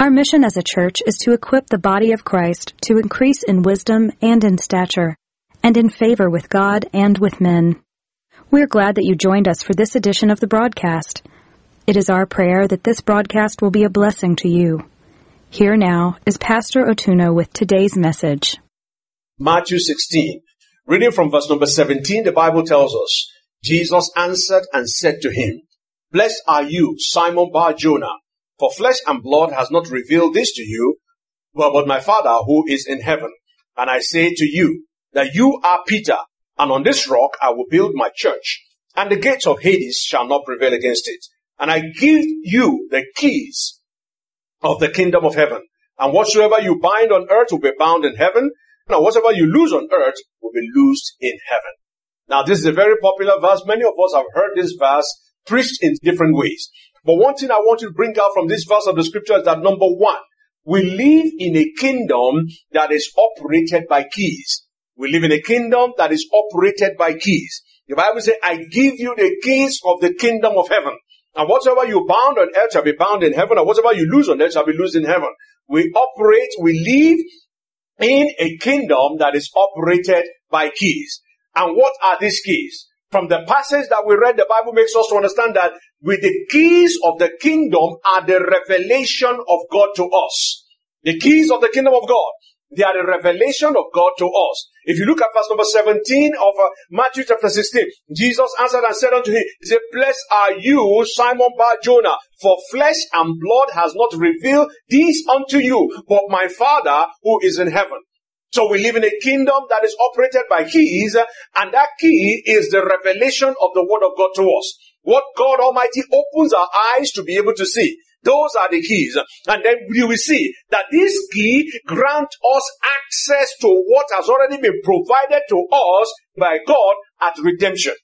Our mission as a church is to equip the body of Christ to increase in wisdom and in stature, and in favor with God and with men. We're glad that you joined us for this edition of the broadcast. It is our prayer that this broadcast will be a blessing to you. Here now is Pastor Otuno with today's message. Matthew 16, reading from verse number 17, the Bible tells us, Jesus answered and said to him, "Blessed are you, Simon Bar-Jonah, for flesh and blood has not revealed this to you, but my Father who is in heaven. And I say to you, that you are Peter, and on this rock I will build my church, and the gates of Hades shall not prevail against it. And I give you the keys of the kingdom of heaven. And whatsoever you bind on earth will be bound in heaven, and whatsoever you loose on earth will be loosed in heaven." Now, this is a very popular verse. Many of us have heard this verse preached in different ways. But one thing I want you to bring out from this verse of the scripture is that, number one, we live in a kingdom that is operated by keys. We live in a kingdom that is operated by keys. The Bible says, "I give you the keys of the kingdom of heaven. And whatever you bound on earth shall be bound in heaven, and whatever you loose on earth shall be loosed in heaven." We live in a kingdom that is operated by keys. And what are these keys? From the passage that we read, the Bible makes us to understand that with the keys of the kingdom are the revelation of God to us. The keys of the kingdom of God, they are the revelation of God to us. If you look at verse number 17 of Matthew chapter 16, Jesus answered and said unto him, he said, "Blessed are you, Simon Bar-Jonah, for flesh and blood has not revealed these unto you, but my Father who is in heaven." So we live in a kingdom that is operated by keys, and that key is the revelation of the word of God to us. What God Almighty opens our eyes to be able to see, those are the keys. And then we will see that this key grants us access to what has already been provided to us by God at redemption.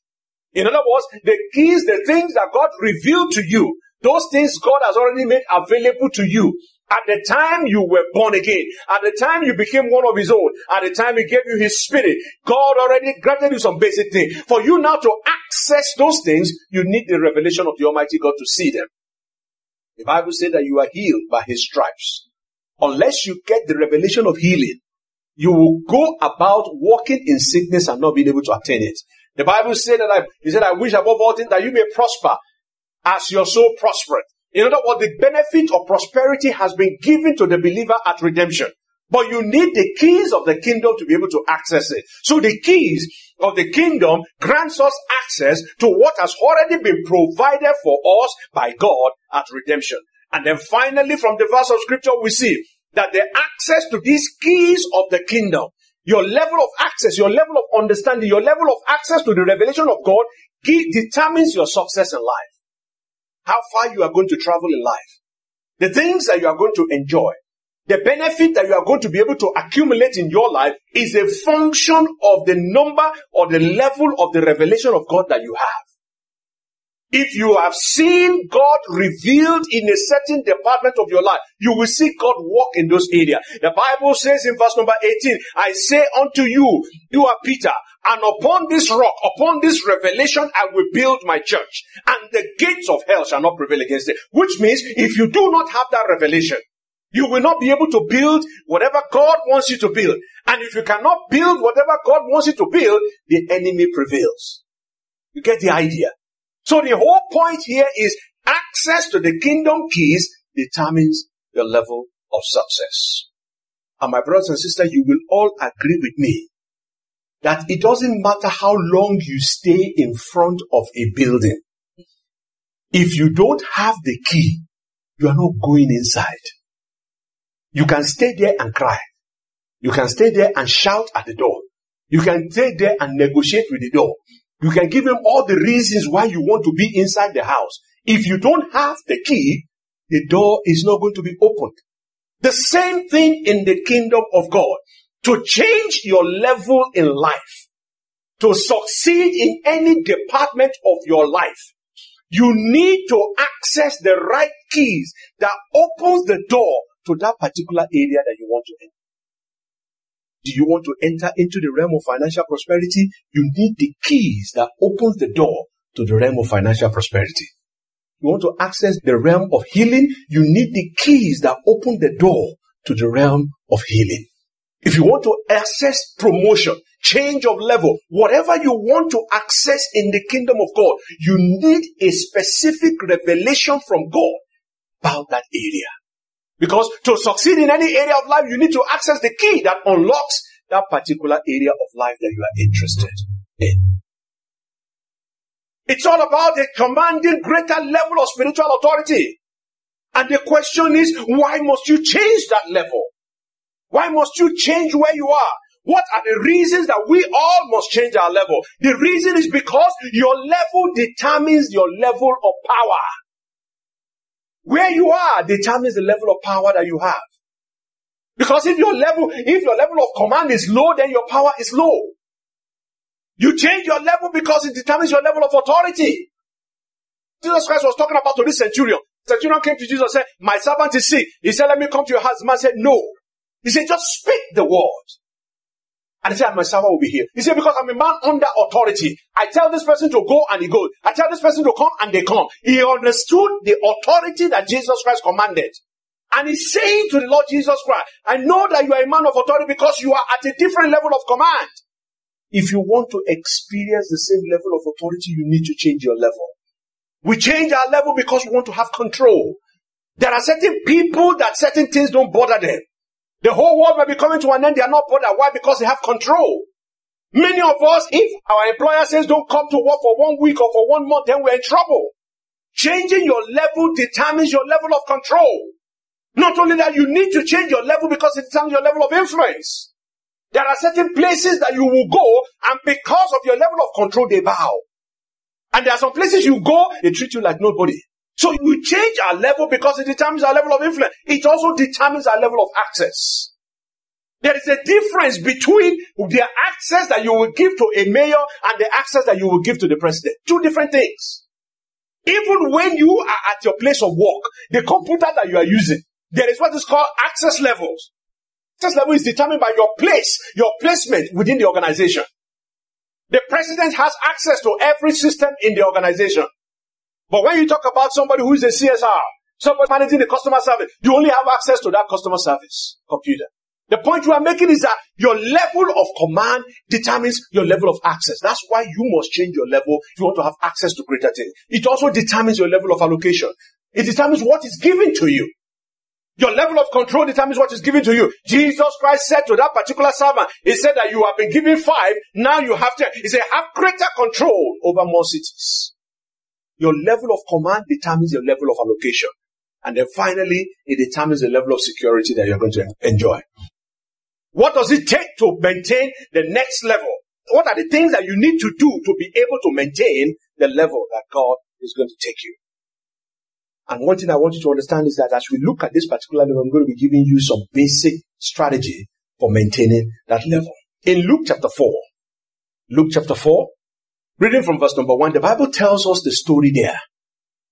In other words, the keys, the things that God revealed to you, those things God has already made available to you. At the time you were born again, at the time you became one of his own, at the time he gave you his spirit, God already granted you some basic things. For you now to access those things, you need the revelation of the Almighty God to see them. The Bible says that you are healed by his stripes. Unless you get the revelation of healing, you will go about walking in sickness and not being able to attain it. The Bible says that I wish above all things that you may prosper as your soul prospereth. In other words, the benefit of prosperity has been given to the believer at redemption. But you need the keys of the kingdom to be able to access it. So the keys of the kingdom grants us access to what has already been provided for us by God at redemption. And then finally, from the verse of scripture, we see that the access to these keys of the kingdom, your level of access, your level of understanding, your level of access to the revelation of God determines your success in life. How far you are going to travel in life, the things that you are going to enjoy, the benefit that you are going to be able to accumulate in your life is a function of the number or the level of the revelation of God that you have. If you have seen God revealed in a certain department of your life, you will see God walk in those areas. The Bible says in verse number 18, "I say unto you, you are Peter, and upon this rock, upon this revelation, I will build my church, and the gates of hell shall not prevail against it." Which means if you do not have that revelation, you will not be able to build whatever God wants you to build. And if you cannot build whatever God wants you to build, the enemy prevails. You get the idea? So the whole point here is access to the kingdom keys determines your level of success. And my brothers and sisters, you will all agree with me that it doesn't matter how long you stay in front of a building. If you don't have the key, you are not going inside. You can stay there and cry. You can stay there and shout at the door. You can stay there and negotiate with the door. You can give him all the reasons why you want to be inside the house. If you don't have the key, the door is not going to be opened. The same thing in the kingdom of God. To change your level in life, to succeed in any department of your life, you need to access the right keys that opens the door to that particular area that you want to enter. Do you want to enter into the realm of financial prosperity? You need the keys that opens the door to the realm of financial prosperity. You want to access the realm of healing? You need the keys that open the door to the realm of healing. If you want to access promotion, change of level, whatever you want to access in the kingdom of God, you need a specific revelation from God about that area. Because to succeed in any area of life, you need to access the key that unlocks that particular area of life that you are interested in. It's all about a commanding greater level of spiritual authority. And the question is, why must you change that level? Why must you change where you are? What are the reasons that we all must change our level? The reason is because your level determines your level of power. Where you are determines the level of power that you have. Because if your level of command is low, then your power is low. You change your level because it determines your level of authority. Jesus Christ was talking about to this centurion. The centurion came to Jesus and said, "My servant is sick." He said, "Let me come to your house." The man said, "No." He said, "Just speak the word." And he said, "My servant will be healed." He said, "Because I'm a man under authority. I tell this person to go and he goes. I tell this person to come and they come." He understood the authority that Jesus Christ commanded. And he's saying to the Lord Jesus Christ, "I know that you are a man of authority because you are at a different level of command." If you want to experience the same level of authority, you need to change your level. We change our level because we want to have control. There are certain people that certain things don't bother them. The whole world may be coming to an end. They are not bothered. Why? Because they have control. Many of us, if our employer says don't come to work for 1 week or for 1 month, then we're in trouble. Changing your level determines your level of control. Not only that, you need to change your level because it determines your level of influence. There are certain places that you will go, and because of your level of control, they bow. And there are some places you go, they treat you like nobody. So we change our level because it determines our level of influence. It also determines our level of access. There is a difference between the access that you will give to a mayor and the access that you will give to the president. Two different things. Even when you are at your place of work, the computer that you are using, there is what is called access levels. Access level is determined by your place, your placement within the organization. The president has access to every system in the organization. But when you talk about somebody who is a CSR, somebody managing the customer service, you only have access to that customer service computer. The point you are making is that your level of command determines your level of access. That's why you must change your level if you want to have access to greater things. It also determines your level of allocation. It determines what is given to you. Your level of control determines what is given to you. Jesus Christ said to that particular servant, he said that you have been given 5, now you have 10. He said, have greater control over more cities. Your level of command determines your level of allocation. And then finally, it determines the level of security that you're going to enjoy. What does it take to maintain the next level? What are the things that you need to do to be able to maintain the level that God is going to take you? And one thing I want you to understand is that as we look at this particular level, I'm going to be giving you some basic strategy for maintaining that level. In Luke chapter 4, reading from verse number 1, the Bible tells us the story there.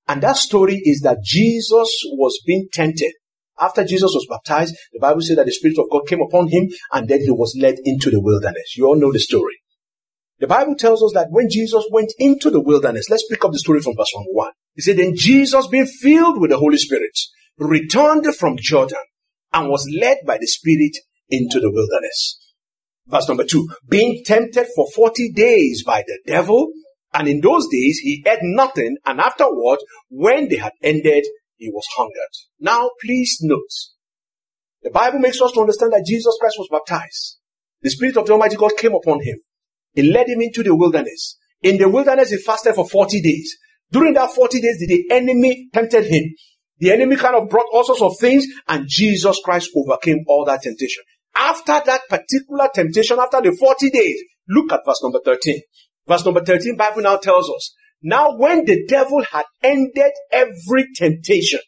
And that story is that Jesus was being tempted. After Jesus was baptized, the Bible said that the Spirit of God came upon him and then he was led into the wilderness. You all know the story. The Bible tells us that when Jesus went into the wilderness, let's pick up the story from verse 1. It said, then Jesus, being filled with the Holy Spirit, returned from Jordan and was led by the Spirit into the wilderness. Verse number 2, being tempted for 40 days by the devil, and in those days he ate nothing, and afterward, when they had ended, he was hungered. Now, please note, the Bible makes us to understand that Jesus Christ was baptized. The Spirit of the Almighty God came upon him. It led him into the wilderness. In the wilderness, he fasted for 40 days. During that 40 days, the enemy tempted him. The enemy kind of brought all sorts of things, and Jesus Christ overcame all that temptation. After that particular temptation, after the 40 days, look at verse number 13. Verse number 13, Bible now tells us, now when the devil had ended every temptation,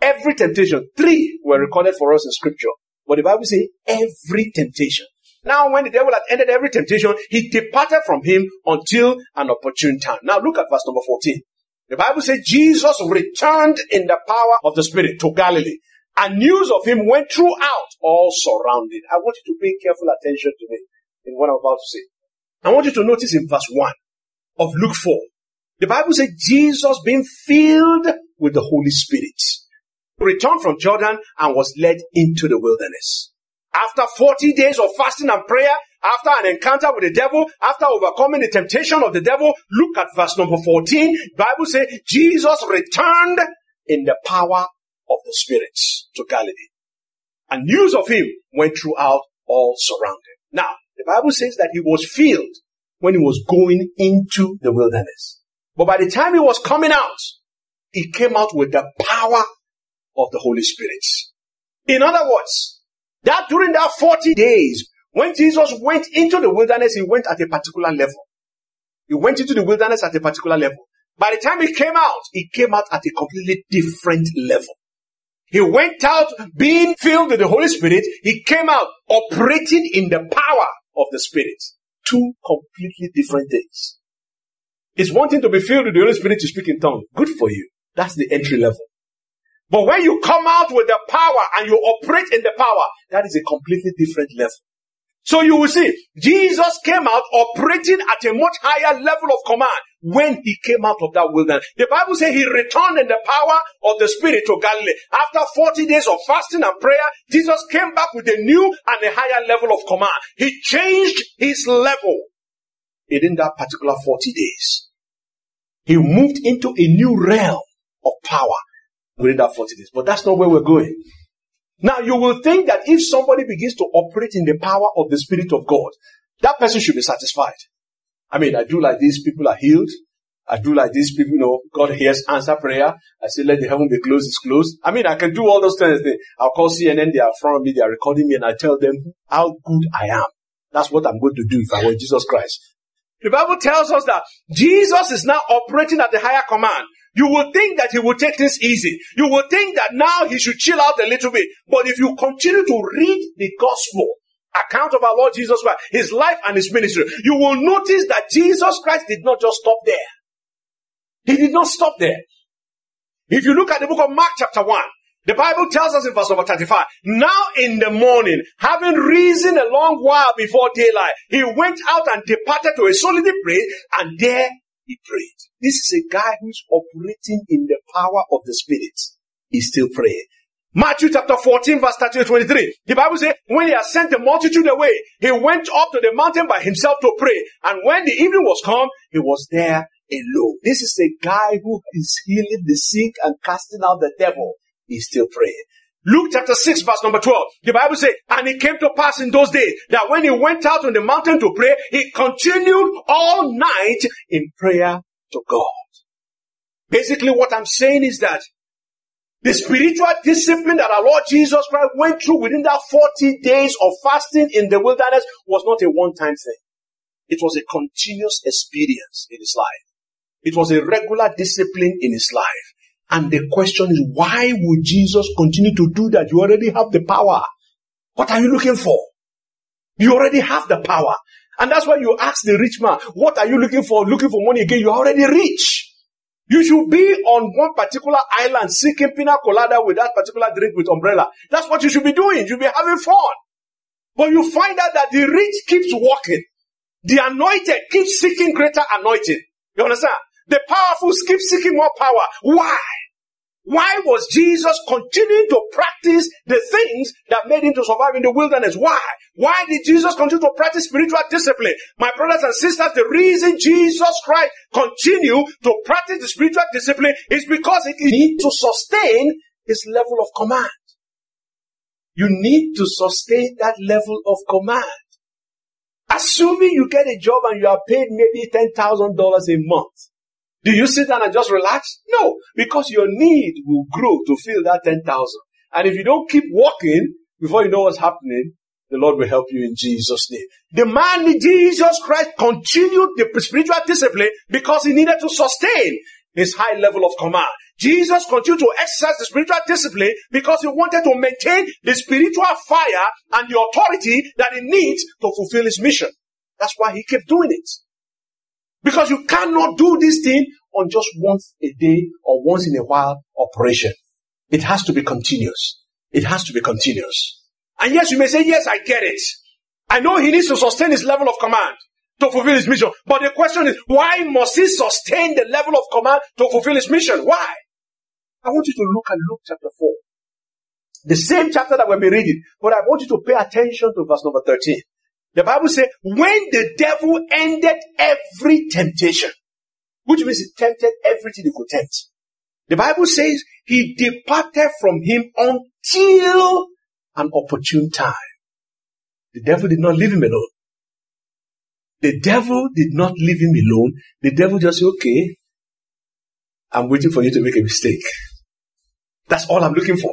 3 were recorded for us in scripture. But the Bible says every temptation. Now when the devil had ended every temptation, he departed from him until an opportune time. Now look at verse number 14. The Bible says Jesus returned in the power of the Spirit to Galilee, and news of him went throughout all surrounding. I want you to pay careful attention to me in what I'm about to say. I want you to notice in verse 1 of Luke 4, the Bible says Jesus, being filled with the Holy Spirit, returned from Jordan and was led into the wilderness. After 40 days of fasting and prayer, after an encounter with the devil, after overcoming the temptation of the devil, look at verse number 14. The Bible says Jesus returned in the power of the Spirit to Galilee, and news of him went throughout all surrounding. Now, the Bible says that he was filled when he was going into the wilderness. But by the time he was coming out, he came out with the power of the Holy Spirit. In other words, that during that 40 days, when Jesus went into the wilderness, he went at a particular level. He went into the wilderness at a particular level. By the time he came out at a completely different level. He went out being filled with the Holy Spirit. He came out operating in the power of the Spirit. Two completely different things. It's one thing to be filled with the Holy Spirit to speak in tongues. Good for you. That's the entry level. But when you come out with the power and you operate in the power, that is a completely different level. So you will see, Jesus came out operating at a much higher level of command when he came out of that wilderness. The Bible says he returned in the power of the Spirit to Galilee. After 40 days of fasting and prayer, Jesus came back with a new and a higher level of command. He changed his level within that particular 40 days. He moved into a new realm of power within that 40 days. But that's not where we're going. Now, you will think that if somebody begins to operate in the power of the Spirit of God, that person should be satisfied. I mean, I do like this, people are healed. I do like this, people, God hears, answer prayer. I say, let the heaven be closed, it's closed. I mean, I can do all those kinds of things. I'll call CNN, they are in front of me, they are recording me, and I tell them how good I am. That's what I'm going to do if I were Jesus Christ. The Bible tells us that Jesus is now operating at the higher command. You will think that he will take this easy. You will think that now he should chill out a little bit. But if you continue to read the gospel account of our Lord Jesus Christ, his life and his ministry, you will notice that Jesus Christ did not just stop there. He did not stop there. If you look at the book of Mark chapter 1, the Bible tells us in verse number 35, now in the morning, having risen a long while before daylight, he went out and departed to a solitary place, and there he prayed. This is a guy who's operating in the power of the Spirit. He's still praying. Matthew chapter 14, verse 30 to 23. The Bible says, when he had sent the multitude away, he went up to the mountain by himself to pray. And when the evening was come, he was there alone. This is a guy who is healing the sick and casting out the devil. He's still praying. Luke chapter 6, verse number 12. The Bible says, and it came to pass in those days that when he went out on the mountain to pray, he continued all night in prayer to God. Basically, what I'm saying is that the spiritual discipline that our Lord Jesus Christ went through within that 40 days of fasting in the wilderness was not a one-time thing. It was a continuous experience in his life. It was a regular discipline in his life. And the question is, why would Jesus continue to do that? You already have the power. What are you looking for? You already have the power. And that's why you ask the rich man, what are you looking for? Looking for money again? You're already rich. You should be on one particular island seeking pina colada with that particular drink with umbrella. That's what you should be doing. You should be having fun. But you find out that the rich keeps walking. The anointed keeps seeking greater anointing. You understand? The powerful keep seeking more power. Why? Why was Jesus continuing to practice the things that made him to survive in the wilderness? Why? Why did Jesus continue to practice spiritual discipline? My brothers and sisters, the reason Jesus Christ continued to practice the spiritual discipline is because it needs to sustain his level of command. You need to sustain that level of command. Assuming you get a job and you are paid maybe $10,000 a month. Do you sit down and just relax? No, because your need will grow to fill that 10,000. And if you don't keep walking, before you know what's happening, the Lord will help you in Jesus' name. The man, Jesus Christ, continued the spiritual discipline because he needed to sustain his high level of command. Jesus continued to exercise the spiritual discipline because he wanted to maintain the spiritual fire and the authority that he needs to fulfill his mission. That's why he kept doing it. Because you cannot do this thing on just once a day or once in a while operation. It has to be continuous. It has to be continuous. And yes, you may say, yes, I get it. I know he needs to sustain his level of command to fulfill his mission. But the question is, why must he sustain the level of command to fulfill his mission? Why? I want you to look at Luke chapter 4. The same chapter that we'll be reading. But I want you to pay attention to verse number 13. The Bible says, when the devil ended every temptation, which means he tempted everything he could tempt. The Bible says he departed from him until an opportune time. The devil did not leave him alone. The devil did not leave him alone. The devil just said, okay, I'm waiting for you to make a mistake. That's all I'm looking for.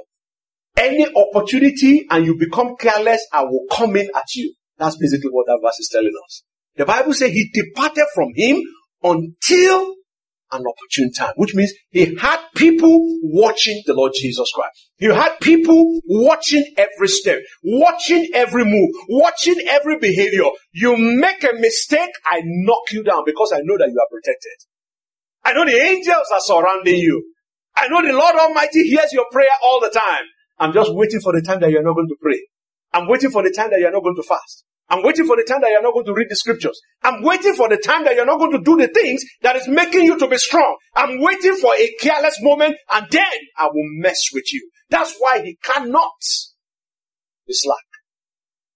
Any opportunity and you become careless, I will come in at you. That's basically what that verse is telling us. The Bible says he departed from him until an opportune time, which means he had people watching the Lord Jesus Christ. He had people watching every step, watching every move, watching every behavior. You make a mistake, I knock you down because I know that you are protected. I know the angels are surrounding you. I know the Lord Almighty hears your prayer all the time. I'm just waiting for the time that you're not going to pray. I'm waiting for the time that you're not going to fast. I'm waiting for the time that you're not going to read the scriptures. I'm waiting for the time that you're not going to do the things that is making you to be strong. I'm waiting for a careless moment and then I will mess with you. That's why he cannot be slack.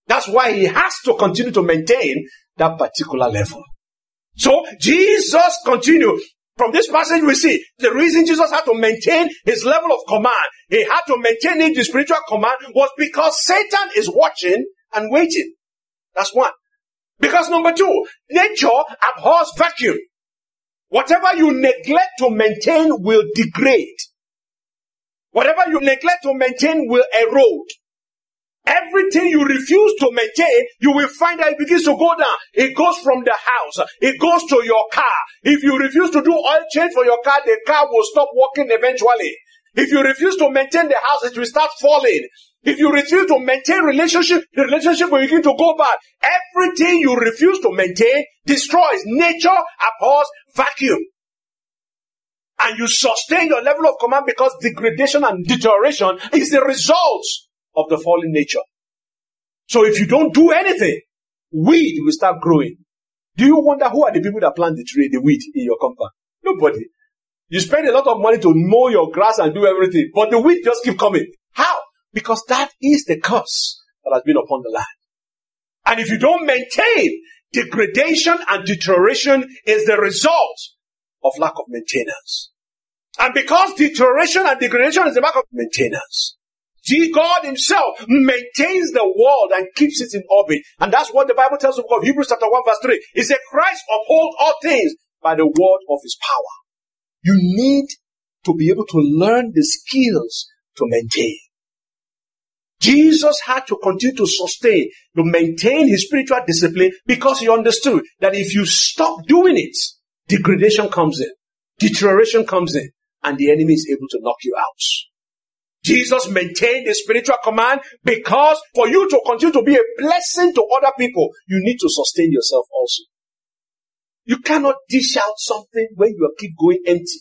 That's why he has to continue to maintain that particular level. So Jesus continued. From this passage we see, the reason Jesus had to maintain his level of command, he had to maintain it, the spiritual command, was because Satan is watching and waiting. That's one. Because number two, nature abhors vacuum. Whatever you neglect to maintain will degrade. Whatever you neglect to maintain will erode. Everything you refuse to maintain, you will find that it begins to go down. It goes from the house. It goes to your car. If you refuse to do oil change for your car, the car will stop working eventually. If you refuse to maintain the house, it will start falling. If you refuse to maintain relationship, the relationship will begin to go bad. Everything you refuse to maintain destroys. Nature abhors vacuum. And you sustain your level of command because degradation and deterioration is the result of the fallen nature. So if you don't do anything, weed will start growing. Do you wonder who are the people that plant the tree, the weed in your compound? Nobody. You spend a lot of money to mow your grass and do everything, but the weed just keep coming. How? Because that is the curse that has been upon the land. And if you don't maintain, degradation and deterioration is the result of lack of maintenance. And because deterioration and degradation is the lack of maintenance, God himself maintains the world and keeps it in orbit. And that's what the Bible tells us of Hebrews chapter 1 verse 3. It says, Christ upholds all things by the word of his power. You need to be able to learn the skills to maintain. Jesus had to continue to sustain, to maintain his spiritual discipline because he understood that if you stop doing it, degradation comes in, deterioration comes in, and the enemy is able to knock you out. Jesus maintained the spiritual command because for you to continue to be a blessing to other people, you need to sustain yourself also. You cannot dish out something when you keep going empty.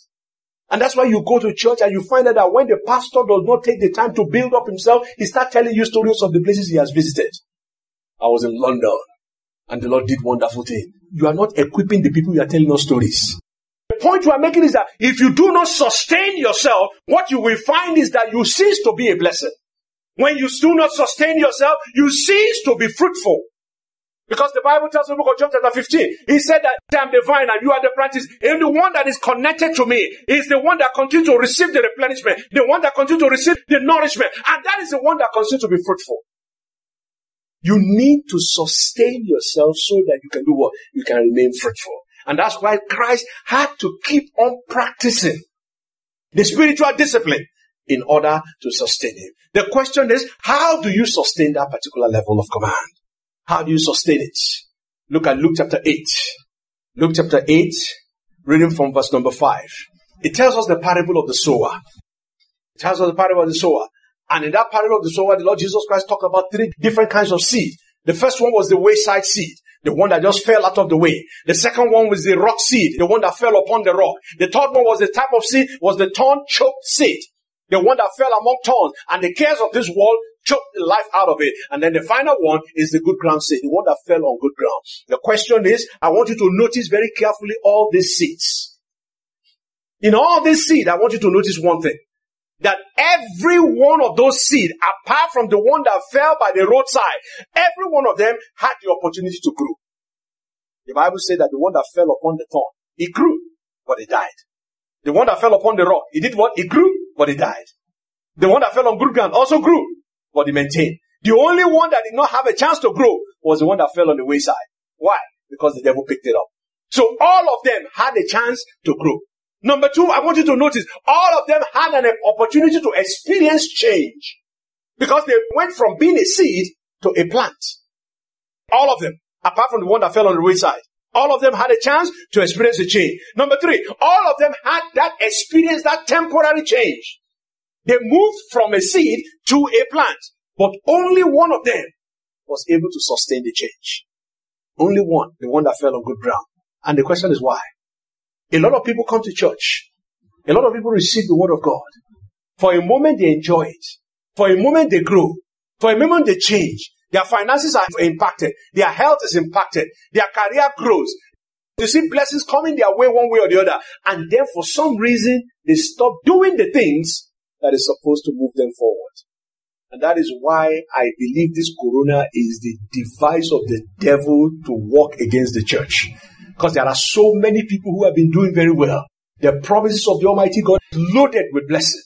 And that's why you go to church and you find out that when the pastor does not take the time to build up himself, he starts telling you stories of the places he has visited. I was in London and the Lord did wonderful things. You are not equipping the people you are telling us stories. The point you are making is that if you do not sustain yourself, what you will find is that you cease to be a blessing. When you do not sustain yourself, you cease to be fruitful. Because the Bible tells the book of John chapter 15, he said that I am the vine and you are the branches. And the one that is connected to me is the one that continues to receive the replenishment, the one that continues to receive the nourishment. And that is the one that continues to be fruitful. You need to sustain yourself so that you can do what? You can remain fruitful. And that's why Christ had to keep on practicing the spiritual discipline in order to sustain him. The question is, how do you sustain that particular level of command? How do you sustain it? Look at Luke chapter 8. Luke chapter 8, reading from verse number 5. It tells us the parable of the sower. It tells us the parable of the sower. And in that parable of the sower, the Lord Jesus Christ talked about three different kinds of seed. The first one was the wayside seed, the one that just fell out of the way. The second one was the rock seed, the one that fell upon the rock. The third one was the type of seed, was the thorn-choked seed, the one that fell among thorns. And the cares of this world choked the life out of it. And then the final one is the good ground seed, the one that fell on good ground. The question is, I want you to notice very carefully all these seeds. In all these seeds, I want you to notice one thing. That every one of those seeds, apart from the one that fell by the roadside, every one of them had the opportunity to grow. The Bible says that the one that fell upon the thorn, it grew, but it died. The one that fell upon the rock, it did what? It grew, but it died. The one that fell on good ground also grew, but it maintained. The only one that did not have a chance to grow was the one that fell on the wayside. Why? Because the devil picked it up. So all of them had a chance to grow. Number two, I want you to notice, all of them had an opportunity to experience change because they went from being a seed to a plant. All of them, apart from the one that fell on the wayside, all of them had a chance to experience a change. Number three, all of them had that experience, that temporary change. They moved from a seed to a plant, but only one of them was able to sustain the change. Only one, the one that fell on good ground. And the question is why? A lot of people come to church. A lot of people receive the word of God. For a moment, they enjoy it. For a moment, they grow. For a moment, they change. Their finances are impacted. Their health is impacted. Their career grows. You see blessings coming their way one way or the other. And then for some reason, they stop doing the things that is supposed to move them forward. And that is why I believe this corona is the device of the devil to walk against the church. Because there are so many people who have been doing very well. The promises of the Almighty God loaded with blessing.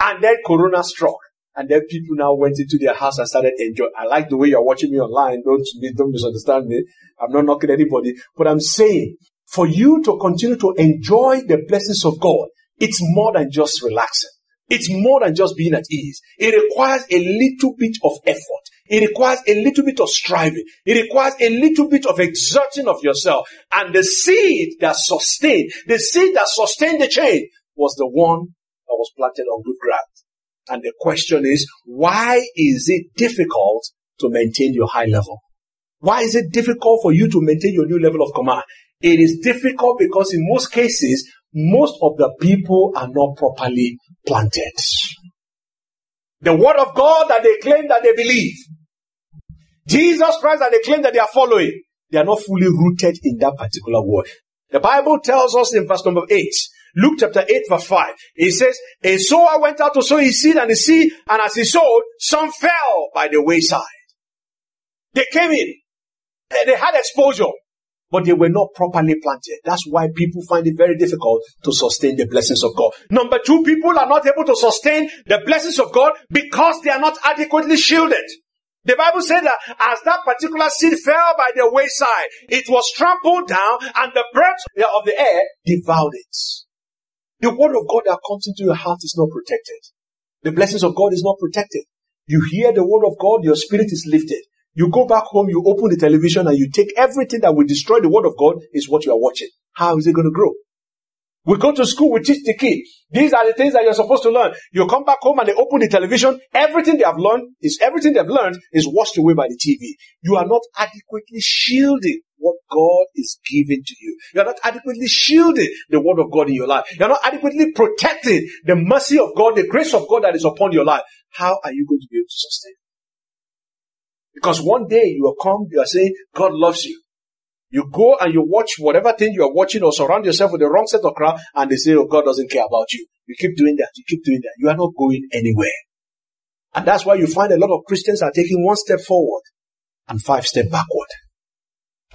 And then corona struck. And then people now went into their house and started enjoying. I like the way you're watching me online. Don't misunderstand me. I'm not knocking anybody. But I'm saying, for you to continue to enjoy the blessings of God, it's more than just relaxing. It's more than just being at ease. It requires a little bit of effort. It requires a little bit of striving. It requires a little bit of exerting of yourself. And the seed that sustained the change was the one that was planted on good ground. And the question is, why is it difficult to maintain your high level? Why is it difficult for you to maintain your new level of command? It is difficult because in most cases, most of the people are not properly planted. The word of God that they claim that they believe, Jesus Christ that they claim that they are following, they are not fully rooted in that particular word. The Bible tells us in verse number 8, Luke chapter 8 verse 5, it says, a sower went out to sow his seed, and his seed, and as he sowed, some fell by the wayside. They came in, they had exposure, but they were not properly planted. That's why people find it very difficult to sustain the blessings of God. Number two, people are not able to sustain the blessings of God because they are not adequately shielded. The Bible said that as that particular seed fell by the wayside, it was trampled down and the birds of the air devoured it. The word of God that comes into your heart is not protected. The blessings of God is not protected. You hear the word of God, your spirit is lifted. You go back home, you open the television, and you take everything that will destroy the word of God is what you are watching. How is it going to grow? We go to school, we teach the kids. These are the things that you're supposed to learn. You come back home and they open the television. Everything they've learned is washed away by the TV. You are not adequately shielding what God is giving to you. You're not adequately shielding the word of God in your life. You're not adequately protecting the mercy of God, the grace of God that is upon your life. How are you going to be able to sustain? Because one day you will come, you are saying, God loves you. You go and you watch whatever thing you are watching or surround yourself with the wrong set of crowd and they say, oh, God doesn't care about you. You keep doing that. You are not going anywhere. And that's why you find a lot of Christians are taking one step forward and 5 steps backward.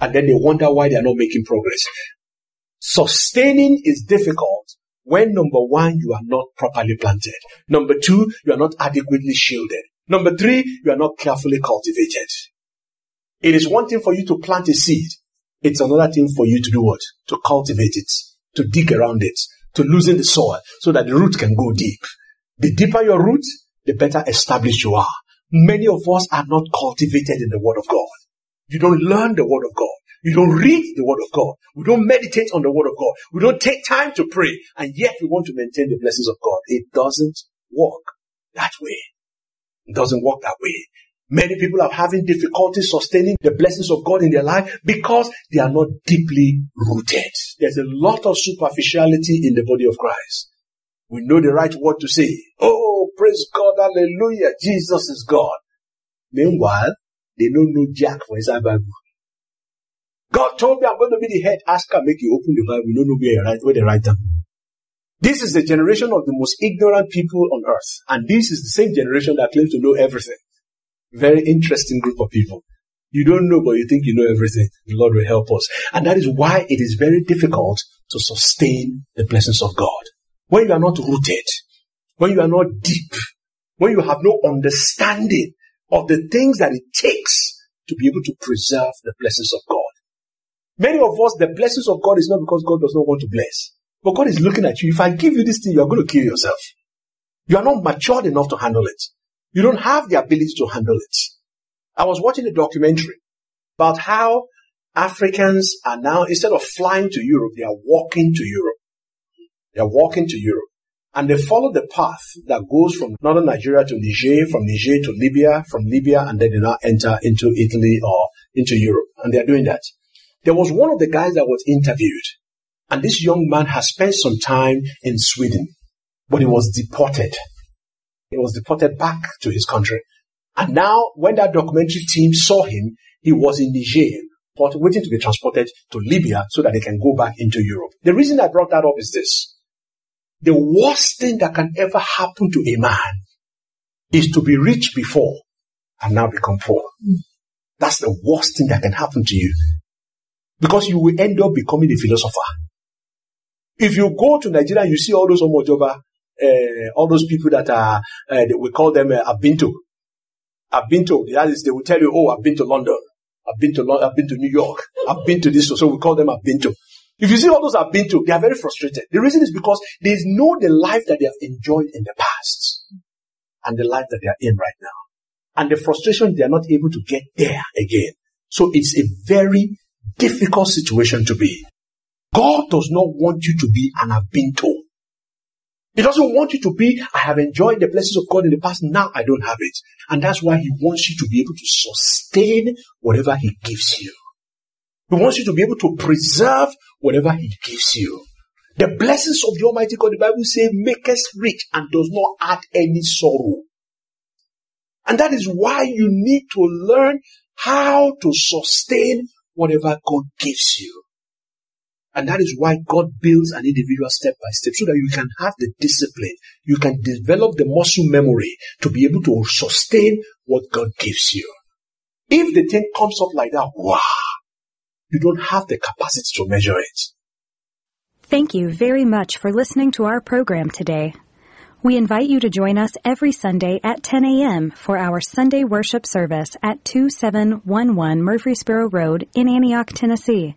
And then they wonder why they are not making progress. Sustaining is difficult when, number one, you are not properly planted. Number two, you are not adequately shielded. Number three, you are not carefully cultivated. It is one thing for you to plant a seed. It's another thing for you to do what? To cultivate it, to dig around it, to loosen the soil so that the root can go deep. The deeper your root, the better established you are. Many of us are not cultivated in the word of God. You don't learn the word of God. You don't read the Word of God. We don't meditate on the Word of God. We don't take time to pray. And yet we want to maintain the blessings of God. It doesn't work that way. It doesn't work that way. Many people are having difficulty sustaining the blessings of God in their life because they are not deeply rooted. There's a lot of superficiality in the body of Christ. We know the right word to say. Oh, praise God, hallelujah, Jesus is God. Meanwhile, they don't know Jack for his Bible. God told me I'm going to be the head. Ask her, make you open the Bible. We don't know where they write them. This is the generation of the most ignorant people on earth. And this is the same generation that claims to know everything. Very interesting group of people. You don't know, but you think you know everything. The Lord will help us. And that is why it is very difficult to sustain the blessings of God. When you are not rooted, when you are not deep, when you have no understanding of the things that it takes to be able to preserve the blessings of God. Many of us, the blessings of God is not because God does not want to bless. But God is looking at you. If I give you this thing, you are going to kill yourself. You are not matured enough to handle it. You don't have the ability to handle it. I was watching a documentary about how Africans are now, instead of flying to Europe, they are walking to Europe. They are walking to Europe. And they follow the path that goes from northern Nigeria to Niger, from Niger to Libya, from Libya, and then they now enter into Italy or into Europe. And they are doing that. There was one of the guys that was interviewed, and this young man has spent some time in Sweden, but he was deported. He was deported back to his country. And now when that documentary team saw him, he was in Niger, but waiting to be transported to Libya so that they can go back into Europe. The reason I brought that up is this. The worst thing that can ever happen to a man is to be rich before and now become poor. That's the worst thing that can happen to you. Because you will end up becoming a philosopher. If you go to Nigeria, you see all those Omojoba, all those people that are, we call them Abinto. Abinto, that is, they will tell you, oh, I've been to London. I've been to London. I've been to New York. I've been to this. So we call them Abinto. If you see all those Abinto, they are very frustrated. The reason is because there is no the life that they have enjoyed in the past and the life that they are in right now. And the frustration, they are not able to get there again. So it's a very difficult situation to be. God does not want you to be an Abinto. He doesn't want you to be, I have enjoyed the blessings of God in the past, now I don't have it. And that's why he wants you to be able to sustain whatever he gives you. He wants you to be able to preserve whatever he gives you. The blessings of the Almighty God, the Bible says, make us rich and does not add any sorrow. And that is why you need to learn how to sustain whatever God gives you. And that is why God builds an individual step by step so that you can have the discipline. You can develop the muscle memory to be able to sustain what God gives you. If the thing comes up like that, wow, you don't have the capacity to measure it. Thank you very much for listening to our program today. We invite you to join us every Sunday at 10 a.m. for our Sunday worship service at 2711 Murfreesboro Road in Antioch, Tennessee.